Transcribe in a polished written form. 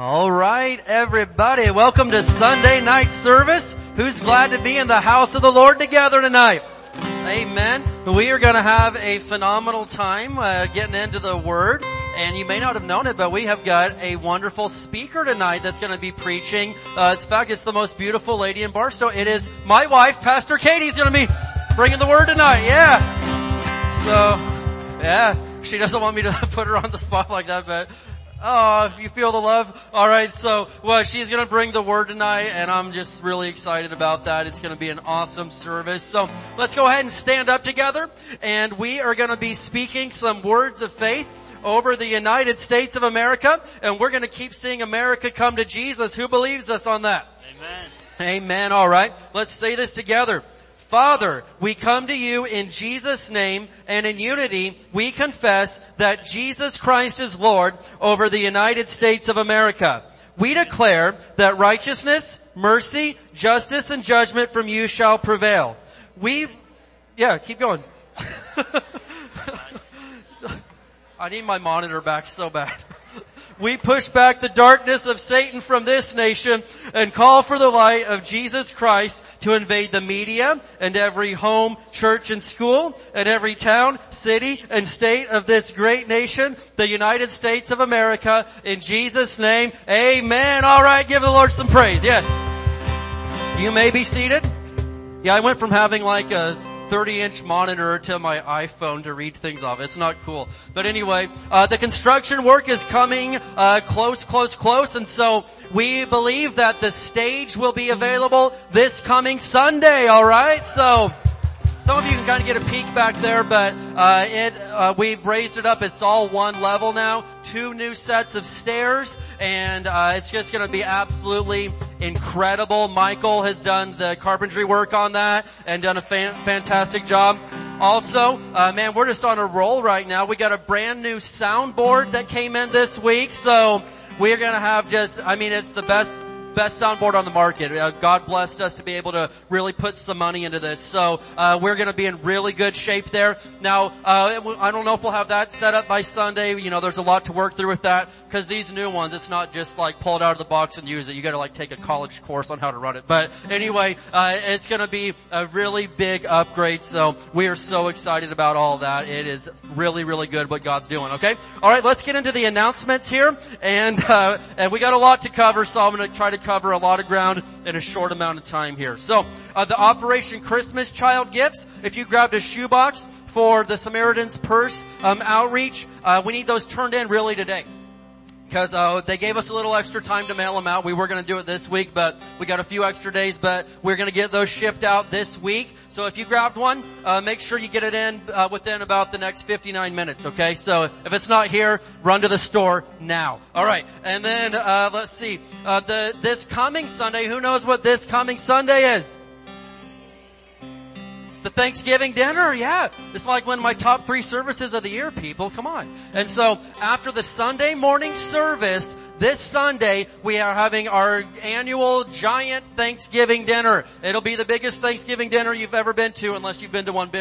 All right, everybody. Welcome to Sunday night service. Who's glad to be in the house of the Lord together tonight? Amen. We are going to have a phenomenal time getting into the Word. And you may not have known it, but we have got a wonderful speaker tonight that's going to be preaching. In fact, it's the most beautiful lady in Barstow. It is my wife, Pastor Katie, is going to be bringing the Word tonight. Yeah. So, yeah, she doesn't want me to put her on the spot like that, but... oh, you feel the love? All right, so well, she's going to bring the Word tonight, and I'm just really excited about that. It's going to be an awesome service. So let's go ahead and stand up together, and we are going to be speaking some words of faith over the United States of America, and we're going to keep seeing America come to Jesus. Who believes us on that? Amen. Amen. All right, let's say this together. Father, we come to you in Jesus' name, and in unity we confess that Jesus Christ is Lord over the United States of America. We declare that righteousness, mercy, justice, and judgment from you shall prevail. Keep going. I need my monitor back so bad. We push back the darkness of Satan from this nation and call for the light of Jesus Christ to invade the media and every home, church, and school, and every town, city, and state of this great nation, the United States of America. In Jesus' name, amen. All right, give the Lord some praise. Yes. You may be seated. Yeah, I went from having like a 30-inch monitor to my iPhone to read things off. It's not cool. But anyway, the construction work is coming close. And so we believe that the stage will be available this coming Sunday, all right? So some of you can kind of get a peek back there, but we've raised it up. It's all one level now. 2 new sets of stairs, and it's just going to be absolutely incredible. Michael has done the carpentry work on that and done a fantastic job. Also, man, we're just on a roll right now. We got a brand new soundboard that came in this week, so we're going to have it's the best soundboard on the market. God blessed us to be able to really put some money into this. So we're going to be in really good shape there. Now, I don't know if we'll have that set up by Sunday. You know, there's a lot to work through with that because these new ones, it's not just like pull it out of the box and use it. You got to like take a college course on how to run it. But anyway, it's going to be a really big upgrade. So we are so excited about all that. It is really, really good what God's doing. Okay. All right. Let's get into the announcements here. And we got a lot to cover. So I'm going to try to cover a lot of ground in a short amount of time here. So, the Operation Christmas Child gifts, if you grabbed a shoebox for the Samaritan's Purse outreach, we need those turned in really today. Because they gave us a little extra time to mail them out. We were going to do it this week, but we got a few extra days, but we're going to get those shipped out this week. So if you grabbed one, make sure you get it in within about the next 59 minutes, okay? So if it's not here, run to the store now. All right. And then let's see. This coming Sunday, who knows what this coming Sunday is? The Thanksgiving dinner, yeah. It's like one of my top 3 services of the year, people. Come on. And so after the Sunday morning service, this Sunday, we are having our annual giant Thanksgiving dinner. It'll be the biggest Thanksgiving dinner you've ever been to, unless you've been to one big